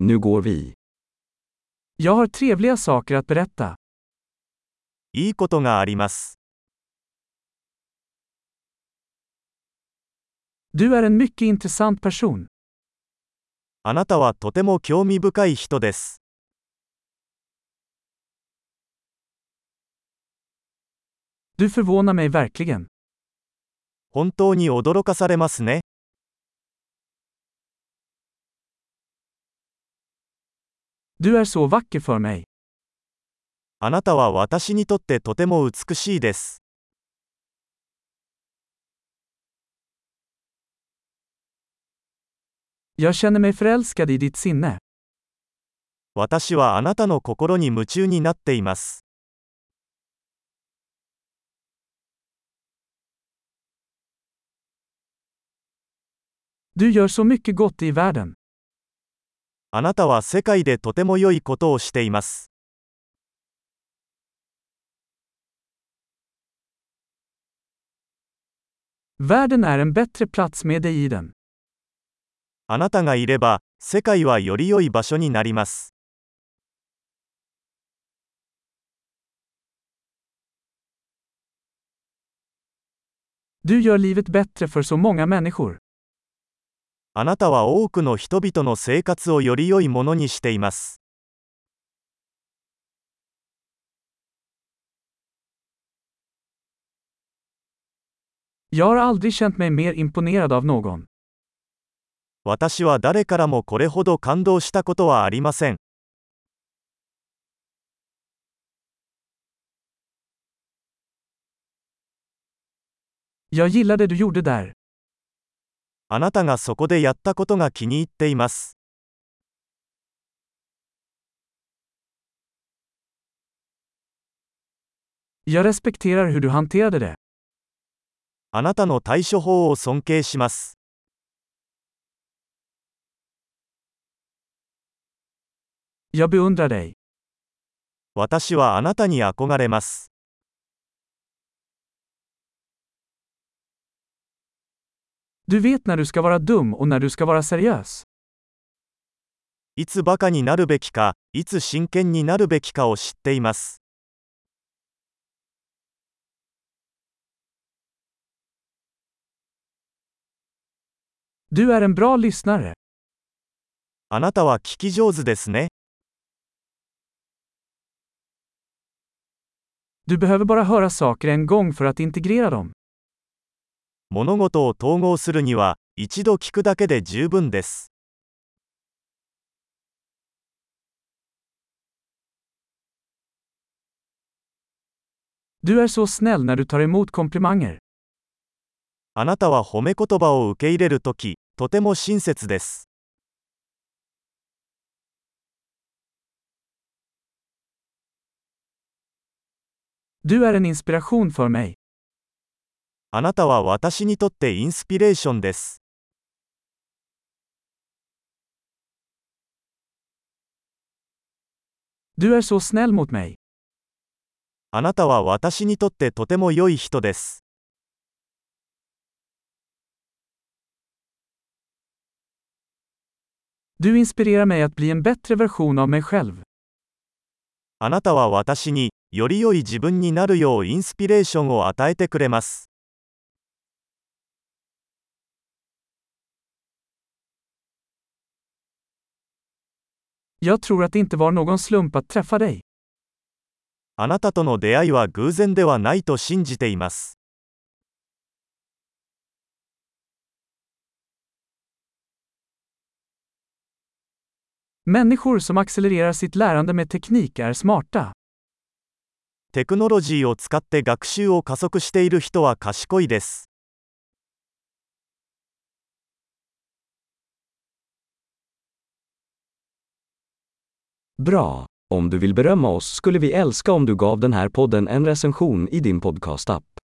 Nu går vi. Jag har trevliga saker att berätta. いいことがあります。Du är en mycket intressant person. あなたはとても興味深い人です。Du förvånar mig verkligen. 本当に驚かされますね。Du är så vacker för mig. あなたは私にとってとても美しいです。Jag känner mig förälskad i ditt sinne. 私はあなたの心に夢中になっています。Du gör så mycket gott i världen. あなたは世界でとても良いことをしています。Världen är en bättre plats med dig i den. あなたがいれば、世界はより良い場所になります。Du gör livet bättre för så många människor.あなたは多くの人々の生活をより良いものにしています。私は誰からもこれほど感動したことはありません。あなたがそこでやったことが気に入っています。あなたの対処法を尊敬します。私はあなたに憧れます。Du vet när du ska vara dum och när du ska vara seriös. いつバカになるべきか、いつ真剣になるべきかを知っています。Du är en bra lyssnare. あなたは聞き上手ですね。Du behöver bara höra saker en gång för att integrera dem.物事を統合するには、一度聞くだけで十分です。Du är så snäll när du tar emot komplimanger. あなたは褒め言葉を受け入れるとき、とても親切です。Du är en inspiration för mig.あなたは私にとってインスピレーションです。Du är så snäll mot mig. あなたは私にとってとても良い人です。Du inspirerar mig att bli en bättre version av mig själv. あなたは私により良い自分になるようインスピレーションを与えてくれます。Jag tror att det inte var någon slump att träffa dig. あなたとの出会いは偶然ではないと信じています。Människor som accelererar sitt lärande med teknik är smarta. テクノロジーを使って学習を加速している人は賢いです。Bra! Om du vill berömma oss skulle vi älska om du gav den här podden en recension i din podcastapp.